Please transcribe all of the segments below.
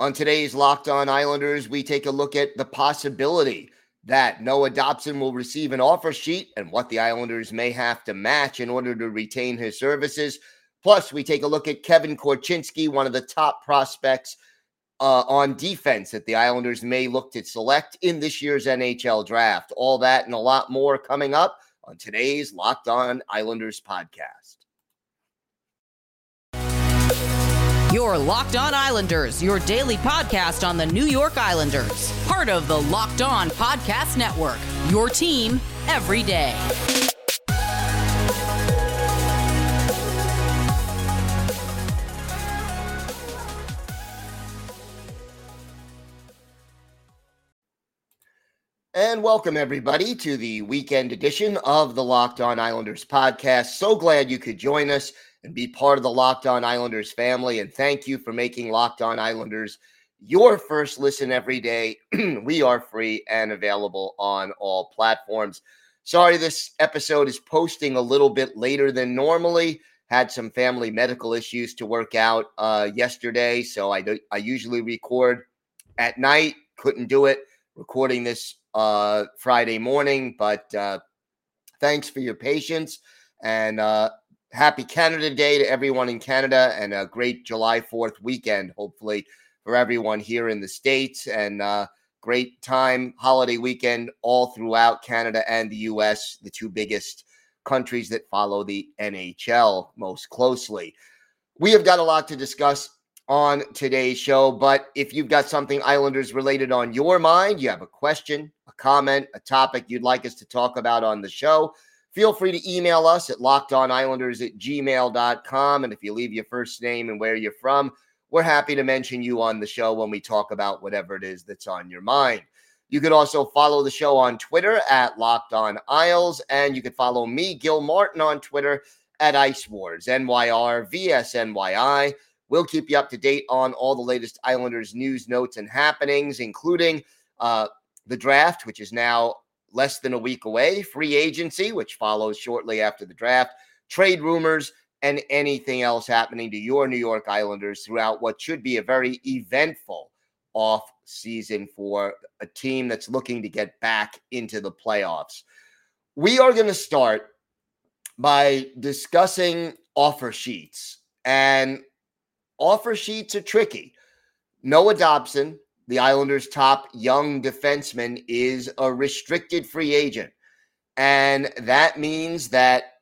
On today's Locked On Islanders, we take a look at the possibility that Noah Dobson will receive an offer sheet and what the Islanders may have to match in order to retain his services. Plus, we take a look at Kevin Korchinski, one of the top prospects on defense that the Islanders may look to select in this year's NHL draft. All that and a lot more coming up on today's Locked On Islanders podcast. Your Locked On Islanders, your daily podcast on the New York Islanders. Part of the Locked On Podcast Network, your team every day. And welcome, everybody, to the weekend edition of the Locked On Islanders podcast. So glad you could join us and be part of the Locked On Islanders family. And thank you for making Locked On Islanders your first listen every day. We are free and available on all platforms. Sorry, this episode is posting a little bit later than normally. Had some family medical issues to work out yesterday. So I usually record at night. Couldn't do it. Recording this Friday morning. But thanks for your patience. And happy Canada Day to everyone in Canada, and a great July 4th weekend, hopefully, for everyone here in the States, and great time, holiday weekend all throughout Canada and the U.S., the two biggest countries that follow the NHL most closely. We have got a lot to discuss on today's show, but if you've got something Islanders related on your mind, you have a question, a comment, a topic you'd like us to talk about on the show, feel free to email us at lockedonislanders@gmail.com. And if you leave your first name and where you're from, we're happy to mention you on the show when we talk about whatever it is that's on your mind. You could also follow the show on Twitter at Locked On Isles. And you could follow me, Gil Martin, on Twitter at Ice Wars, NYRVSNYI. We'll keep you up to date on all the latest Islanders news, notes, and happenings, including the draft, which is now less than a week away, free agency, which follows shortly after the draft, trade rumors, and anything else happening to your New York Islanders throughout what should be a very eventful off season for a team that's looking to get back into the playoffs. We are going to start by discussing offer sheets, and offer sheets are tricky. Noah Dobson, the Islanders' top young defenseman, is a restricted free agent. And that means that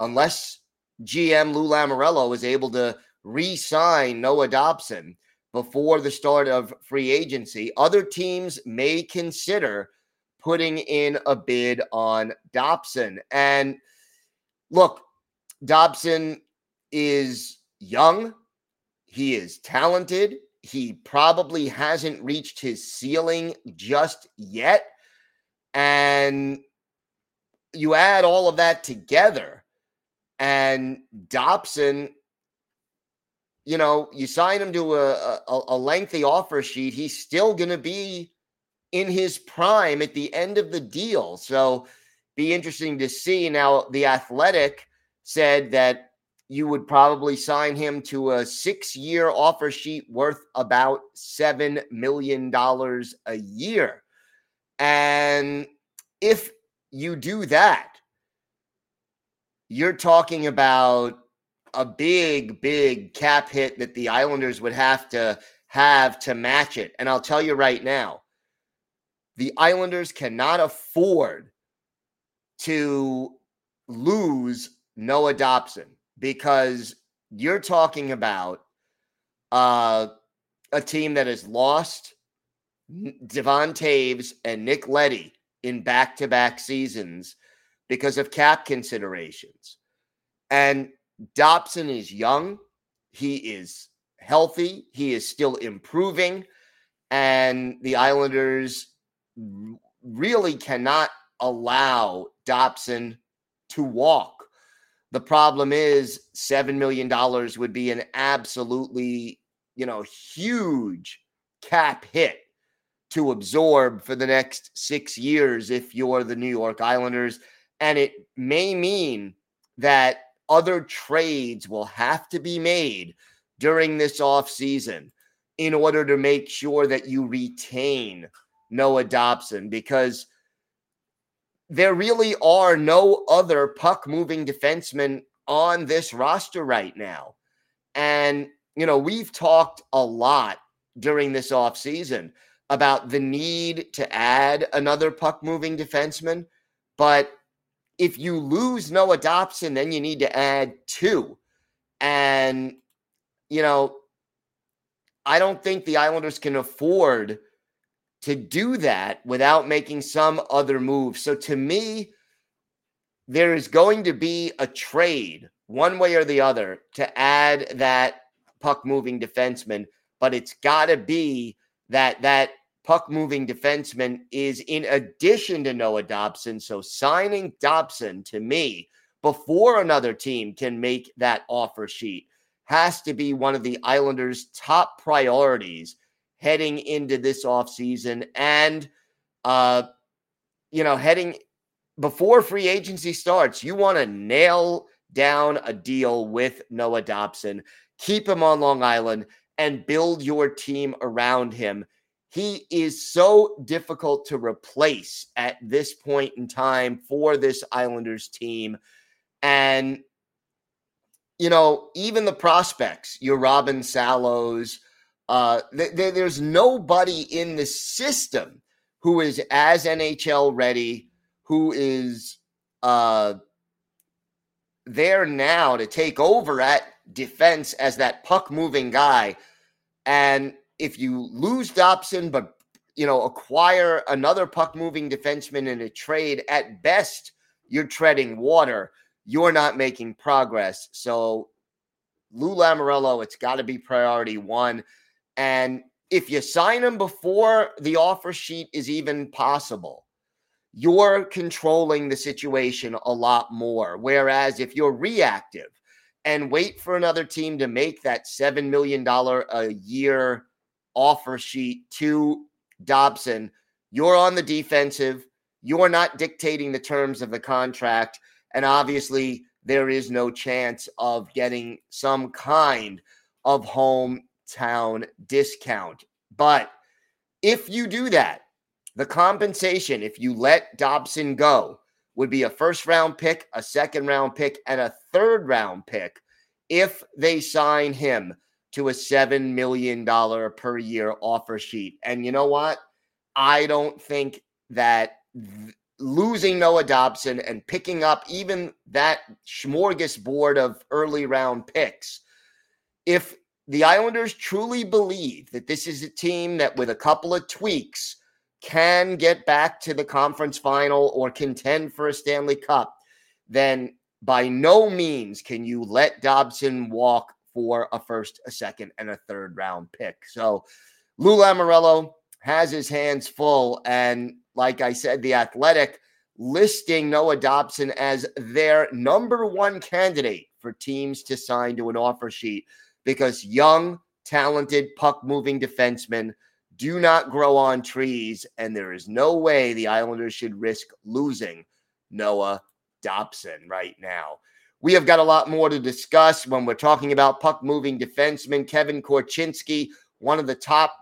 unless GM Lou Lamorello is able to re-sign Noah Dobson before the start of free agency, other teams may consider putting in a bid on Dobson. And look, Dobson is young. He is talented. He probably hasn't reached his ceiling just yet. And you add all of that together, and Dobson, you know, you sign him to a lengthy offer sheet. He's still going to be in his prime at the end of the deal. So be interesting to see. Now, The Athletic said that you would probably sign him to a 6-year offer sheet worth about $7 million a year. And if you do that, you're talking about a big, big cap hit that the Islanders would have to match it. And I'll tell you right now, the Islanders cannot afford to lose Noah Dobson, because you're talking about a team that has lost Devon Taves and Nick Letty in back-to-back seasons because of cap considerations. And Dobson is young. He is healthy. He is still improving. And the Islanders really cannot allow Dobson to walk. The problem is $7 million would be an absolutely, huge cap hit to absorb for the next 6 years if you're the New York Islanders. And it may mean that other trades will have to be made during this offseason in order to make sure that you retain Noah Dobson, because there really are no other puck-moving defensemen on this roster right now. And, you know, we've talked a lot during this offseason about the need to add another puck-moving defenseman. But if you lose Noah Dobson, then you need to add two. And, you know, I don't think the Islanders can afford to do that without making some other move. So to me, there is going to be a trade one way or the other to add that puck-moving defenseman, but it's got to be that puck-moving defenseman is in addition to Noah Dobson. So signing Dobson, to me, before another team can make that offer sheet, has to be one of the Islanders' top priorities heading into this offseason and, heading before free agency starts. You want to nail down a deal with Noah Dobson, keep him on Long Island, and build your team around him. He is so difficult to replace at this point in time for this Islanders team. And, you know, even the prospects, your Robin Sallows, there's nobody in the system who is as NHL ready, who is there now to take over at defense as that puck moving guy. And if you lose Dobson, but, you know, acquire another puck moving defenseman in a trade, at best you're treading water. You're not making progress. So Lou Lamorello, it's got to be priority one. And if you sign him before the offer sheet is even possible, you're controlling the situation a lot more. Whereas if you're reactive and wait for another team to make that $7 million a year offer sheet to Dobson, you're on the defensive. You're not dictating the terms of the contract. And obviously, there is no chance of getting some kind of hometown discount. But if you do that, the compensation, if you let Dobson go, would be a first-round pick, a second-round pick, and a third-round pick if they sign him to a $7 million per year offer sheet. And you know what? I don't think that losing Noah Dobson and picking up even that smorgasbord of early round picks, if the Islanders truly believe that this is a team that with a couple of tweaks can get back to the conference final or contend for a Stanley Cup, then by no means can you let Dobson walk for a first, a second, and a third round pick. So Lou Lamorello has his hands full, and like I said, The Athletic listing Noah Dobson as their number one candidate for teams to sign to an offer sheet, because young, talented, puck-moving defensemen do not grow on trees, and there is no way the Islanders should risk losing Noah Dobson right now. We have got a lot more to discuss when we're talking about puck-moving defenseman Kevin Korchinski, one of the top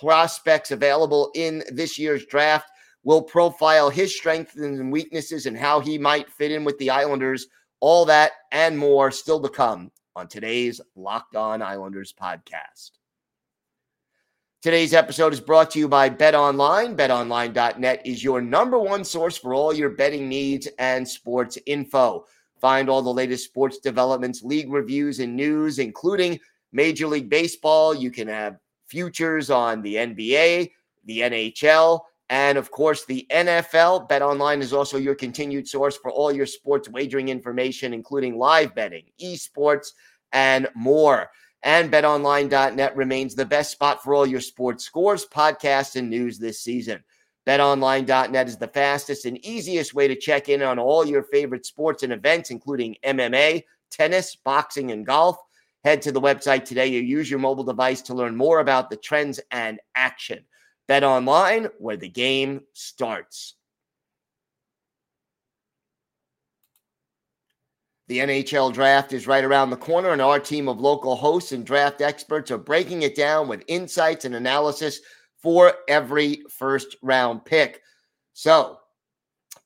prospects available in this year's draft. We'll profile his strengths and weaknesses and how he might fit in with the Islanders. All that and more still to come on today's Locked On Islanders podcast. Today's episode is brought to you by BetOnline. BetOnline.net is your number one source for all your betting needs and sports info. Find all the latest sports developments, league reviews, and news, including Major League Baseball. You can have futures on the NBA, the NHL, and, of course, the NFL. BetOnline is also your continued source for all your sports wagering information, including live betting, esports, and more. And BetOnline.net remains the best spot for all your sports scores, podcasts, and news this season. BetOnline.net is the fastest and easiest way to check in on all your favorite sports and events, including MMA, tennis, boxing, and golf. Head to the website today or use your mobile device to learn more about the trends and action. BetOnline, where the game starts. The NHL draft is right around the corner, and our team of local hosts and draft experts are breaking it down with insights and analysis for every first-round pick. So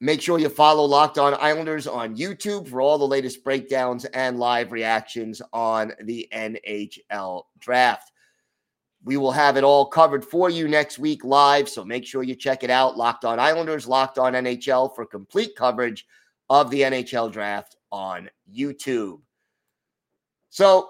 make sure you follow Locked On Islanders on YouTube for all the latest breakdowns and live reactions on the NHL draft. We will have it all covered for you next week live, so make sure you check it out. Locked On Islanders, Locked On NHL for complete coverage of the NHL draft on YouTube. So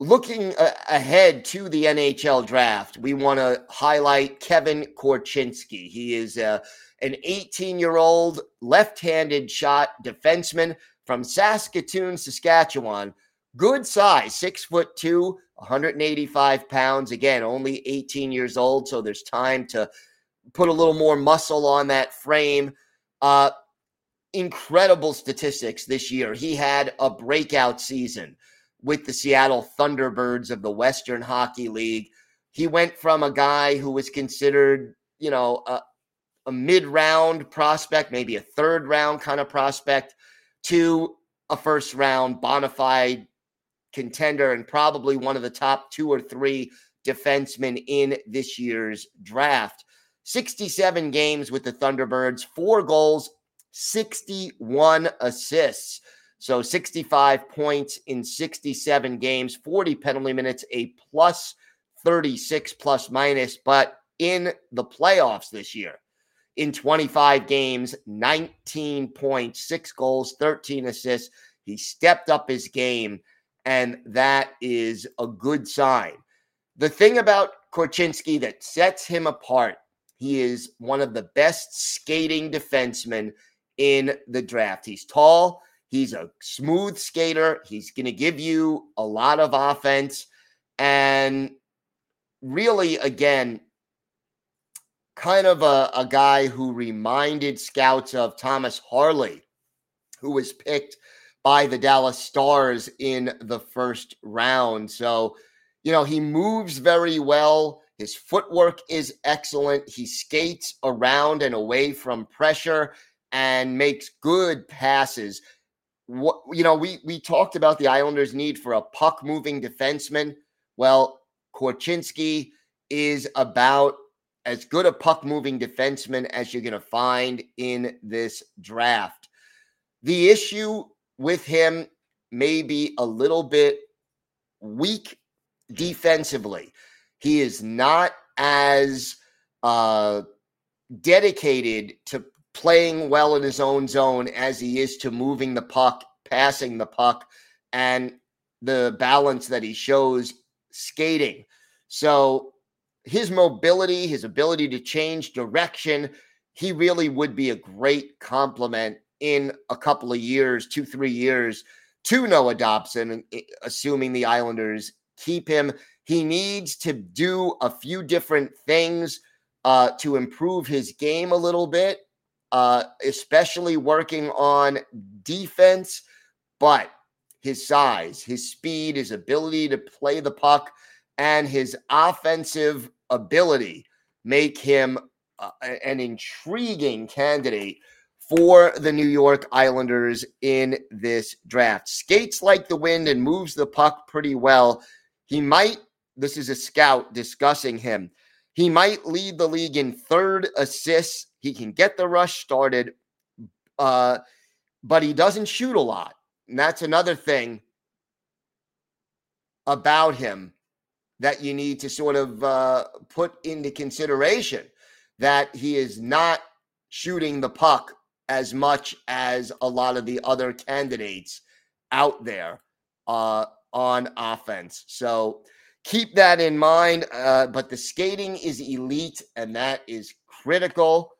looking ahead to the NHL draft, we want to highlight Kevin Korchinski. He is an 18-year-old left-handed shot defenseman from Saskatoon, Saskatchewan. Good size, 6'2", 185 pounds. Again, only 18 years old, so there's time to put a little more muscle on that frame. Incredible statistics this year. He had a breakout season with the Seattle Thunderbirds of the Western Hockey League. He went from a guy who was considered, you know, a mid-round prospect, maybe a third-round kind of prospect, to a first-round bona fide contender and probably one of the top two or three defensemen in this year's draft. 67 games with the Thunderbirds, 4 goals, 61 assists. So 65 points in 67 games, 40 penalty minutes, a plus 36 plus minus. But in the playoffs this year, in 25 games, 19 points, 6 goals, 13 assists. He stepped up his game, and that is a good sign. The thing about Korchinski that sets him apart, he is one of the best skating defensemen in the draft. He's tall. He's a smooth skater. He's going to give you a lot of offense. And really, again, kind of a guy who reminded scouts of Thomas Harley, who was picked by the Dallas Stars in the first round. So, you know, he moves very well. His footwork is excellent. He skates around and away from pressure and makes good passes. What, you know, we talked about the Islanders' need for a puck-moving defenseman. Well, Korchinski is about as good a puck-moving defenseman as you're going to find in this draft. The issue with him may be a little bit weak defensively. He is not as dedicated to playing well in his own zone as he is to moving the puck, passing the puck, and the balance that he shows skating. So his mobility, his ability to change direction, he really would be a great complement in a couple of years, 2-3 years, to Noah Dobson, assuming the Islanders keep him. He needs to do a few different things to improve his game a little bit, especially working on defense, but his size, his speed, his ability to play the puck, and his offensive ability make him an intriguing candidate for the New York Islanders in this draft. Skates like the wind and moves the puck pretty well. He might, this is a scout discussing him, he might lead the league in third assists. He can get the rush started, but he doesn't shoot a lot. And that's another thing about him that you need to sort of put into consideration, that he is not shooting the puck as much as a lot of the other candidates out there on offense. So keep that in mind. But the skating is elite, and that is critical.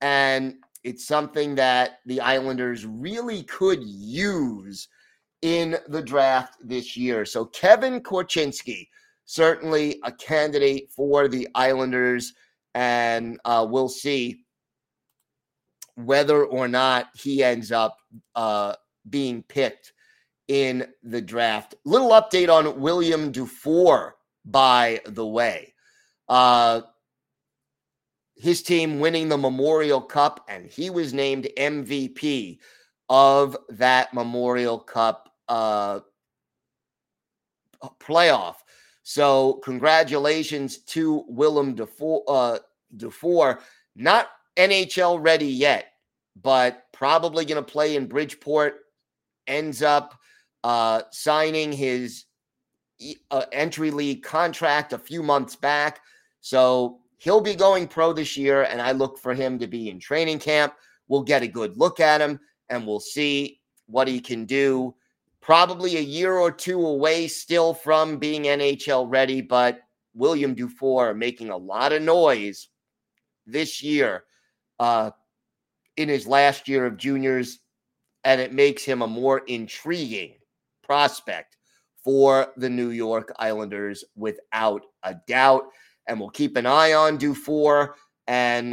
And it's something that the Islanders really could use in the draft this year. So Kevin Korchinski, certainly a candidate for the Islanders, and we'll see whether or not he ends up being picked in the draft. Little update on William Dufour, by the way. His team winning the Memorial Cup, and he was named MVP of that Memorial Cup playoff. So congratulations to William Dufour. Not NHL ready yet, but probably going to play in Bridgeport. Ends up signing his entry league contract a few months back. So he'll be going pro this year, and I look for him to be in training camp. We'll get a good look at him, and we'll see what he can do. Probably a year or two away still from being NHL ready, but William Dufour making a lot of noise this year in his last year of juniors, and it makes him a more intriguing prospect for the New York Islanders without a doubt. And we'll keep an eye on Dufour. And,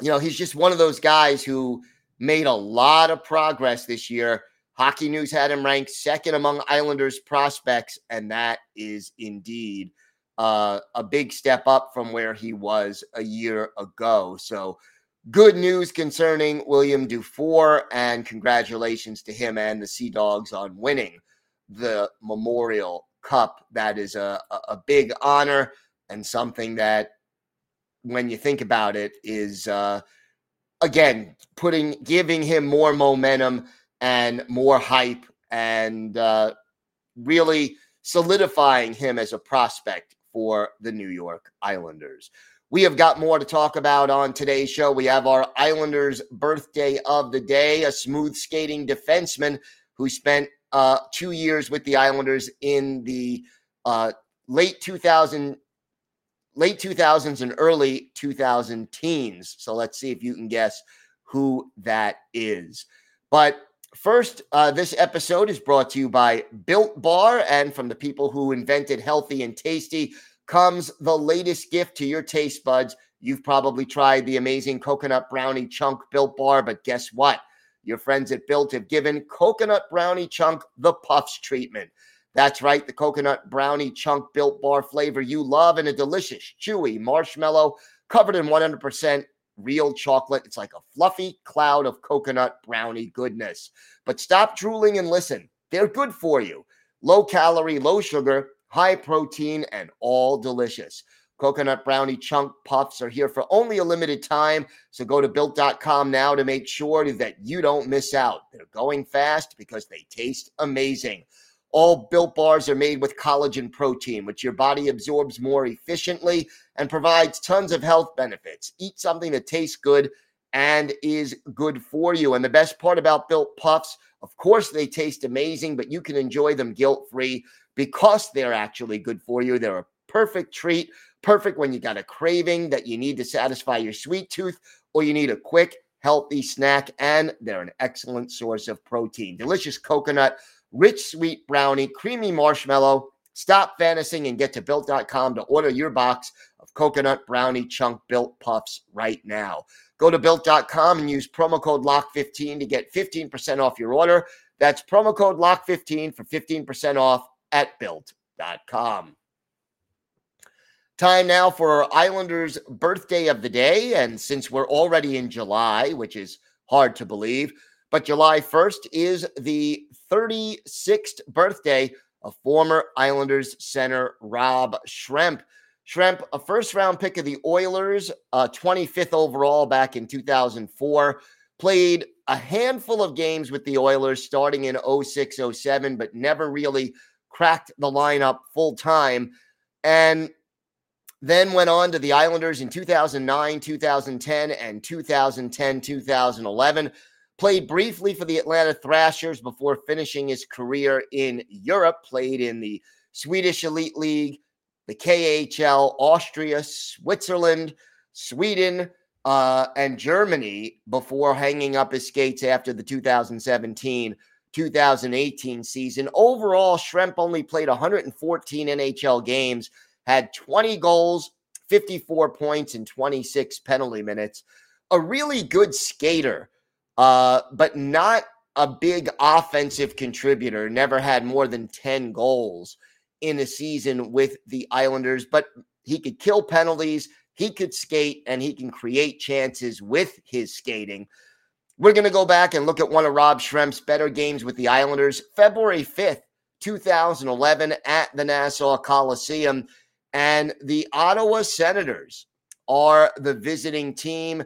he's just one of those guys who made a lot of progress this year. Hockey News had him ranked second among Islanders prospects, and that is indeed a big step up from where he was a year ago. So good news concerning William Dufour, and congratulations to him and the Sea Dogs on winning the Memorial Cup. That is a big honor, and something that, when you think about it, is, again, giving him more momentum and more hype, and really solidifying him as a prospect for the New York Islanders. We have got more to talk about on today's show. We have our Islanders birthday of the day, a smooth skating defenseman who spent 2 years with the Islanders in the late 2000s and early 2000 teens. So let's see if you can guess who that is. But first, this episode is brought to you by Built Bar, and from the people who invented healthy and tasty comes the latest gift to your taste buds. You've probably tried the amazing coconut brownie chunk Built Bar, but guess what? Your friends at Built have given coconut brownie chunk the puffs treatment. That's right, the coconut brownie chunk Built Bar flavor you love, in a delicious, chewy marshmallow covered in 100% real chocolate. It's like a fluffy cloud of coconut brownie goodness. But stop drooling and listen. They're good for you. Low calorie, low sugar, high protein, and all delicious. Coconut brownie chunk puffs are here for only a limited time. So go to Built.com now to make sure that you don't miss out. They're going fast because they taste amazing. All Built Bars are made with collagen protein, which your body absorbs more efficiently and provides tons of health benefits. Eat something that tastes good and is good for you. And the best part about Built Puffs, of course, they taste amazing, but you can enjoy them guilt-free because they're actually good for you. They're a perfect treat, perfect when you got a craving that you need to satisfy your sweet tooth, or you need a quick, healthy snack, and they're an excellent source of protein. Delicious coconut, rich sweet brownie, creamy marshmallow. Stop fantasizing and get to Built.com to order your box of coconut brownie chunk Built Puffs right now. Go to Built.com and use promo code LOCK15 to get 15% off your order. That's promo code LOCK15 for 15% off at Built.com. Time now for our Islanders birthday of the day. And since we're already in July, which is hard to believe, but July 1st is the 36th birthday of former Islanders center Rob Schremp. Schremp, a first-round pick of the Oilers, 25th overall back in 2004, played a handful of games with the Oilers starting in 06-07, but never really cracked the lineup full-time, and then went on to the Islanders in 2009, 2010, and 2010-2011, played briefly for the Atlanta Thrashers before finishing his career in Europe. Played in the Swedish Elite League, the KHL, Austria, Switzerland, Sweden, and Germany before hanging up his skates after the 2017-2018 season. Overall, Schremp only played 114 NHL games, had 20 goals, 54 points, and 26 penalty minutes. A really good skater, but not a big offensive contributor. Never had more than 10 goals in a season with the Islanders, but he could kill penalties, he could skate, and he can create chances with his skating. We're going to go back and look at one of Rob Schremp's better games with the Islanders, February 5th, 2011 at the Nassau Coliseum. And the Ottawa Senators are the visiting team.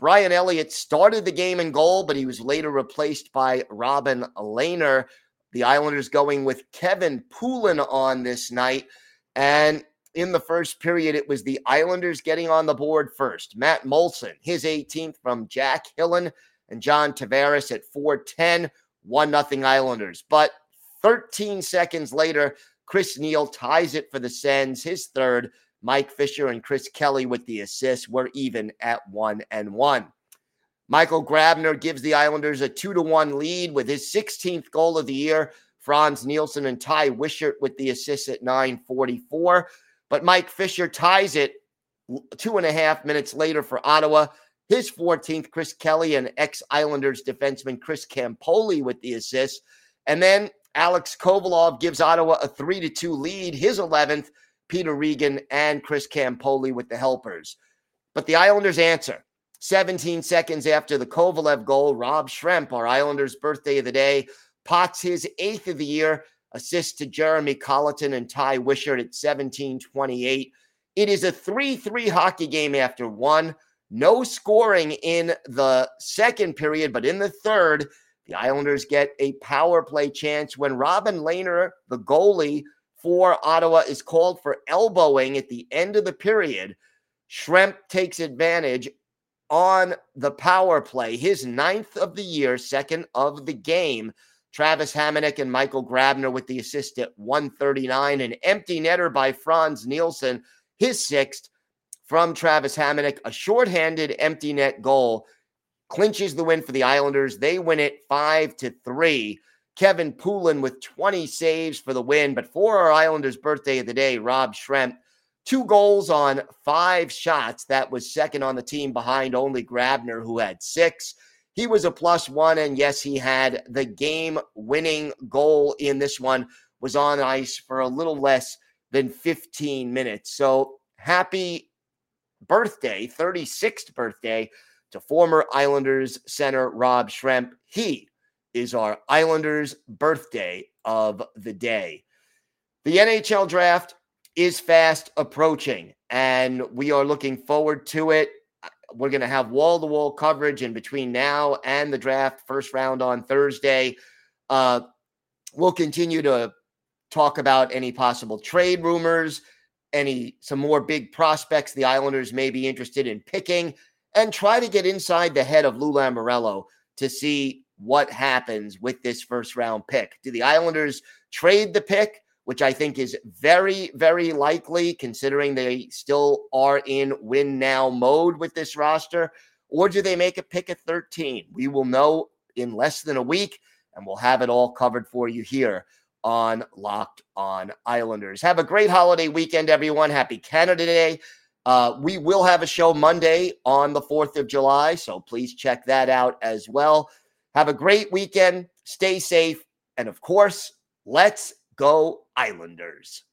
Brian Elliott started the game in goal, but he was later replaced by Robin Lehner. The Islanders going with Kevin Poulin on this night. And in the first period, it was the Islanders getting on the board first. Matt Molson, his 18th from Jack Hillen and John Tavares at 4:10, 1-0 Islanders. But 13 seconds later, Chris Neal ties it for the Sens, his third. Mike Fisher and Chris Kelly with the assists were even at 1-1. Michael Grabner gives the Islanders a 2-1 lead with his 16th goal of the year. Frans Nielsen and Ty Wishart with the assists at 9:44. But Mike Fisher ties it 2.5 minutes later for Ottawa. His 14th, Chris Kelly and ex-Islanders defenseman Chris Campoli with the assists. And then Alex Kovalov gives Ottawa a 3-2 lead, his 11th, Peter Regan and Chris Campoli with the helpers. But the Islanders answer. 17 seconds after the Kovalev goal, Rob Schremp, our Islanders' birthday of the day, pots his 8th of the year, assist to Jeremy Colleton and Ty Wishart at 17:28. It is a 3-3 hockey game after one. No scoring in the second period, but in the third, the Islanders get a power play chance when Robin Lehner, the goalie for Ottawa, is called for elbowing at the end of the period. Schremp takes advantage on the power play, his 9th of the year, 2nd of the game. Travis Hamanick and Michael Grabner with the assist at 1:39. An empty netter by Frans Nielsen, his 6th from Travis Hamanick. A shorthanded empty net goal clinches the win for the Islanders. They win it 5-3. Kevin Poulin with 20 saves for the win. But for our Islanders' birthday of the day, Rob Schremp, 2 goals on 5 shots. That was second on the team behind only Grabner, who had 6. He was a +1, and yes, he had the game-winning goal in this one, was on ice for a little less than 15 minutes. So happy birthday, 36th birthday, to former Islanders center Rob Schremp. He is our Islanders' birthday of the day. The NHL draft is fast approaching, and we are looking forward to it. We're going to have wall-to-wall coverage in between now and the draft, first round on Thursday. We'll continue to talk about any possible trade rumors, some more big prospects the Islanders may be interested in picking, and try to get inside the head of Lou Lamorello to see what happens with this first-round pick. Do the Islanders trade the pick, which I think is very, very likely considering they still are in win-now mode with this roster? Or do they make a pick at 13? We will know in less than a week, and we'll have it all covered for you here on Locked On Islanders. Have a great holiday weekend, everyone. Happy Canada Day. We will have a show Monday on the 4th of July, so please check that out as well. Have a great weekend. Stay safe. And, of course, let's go Islanders.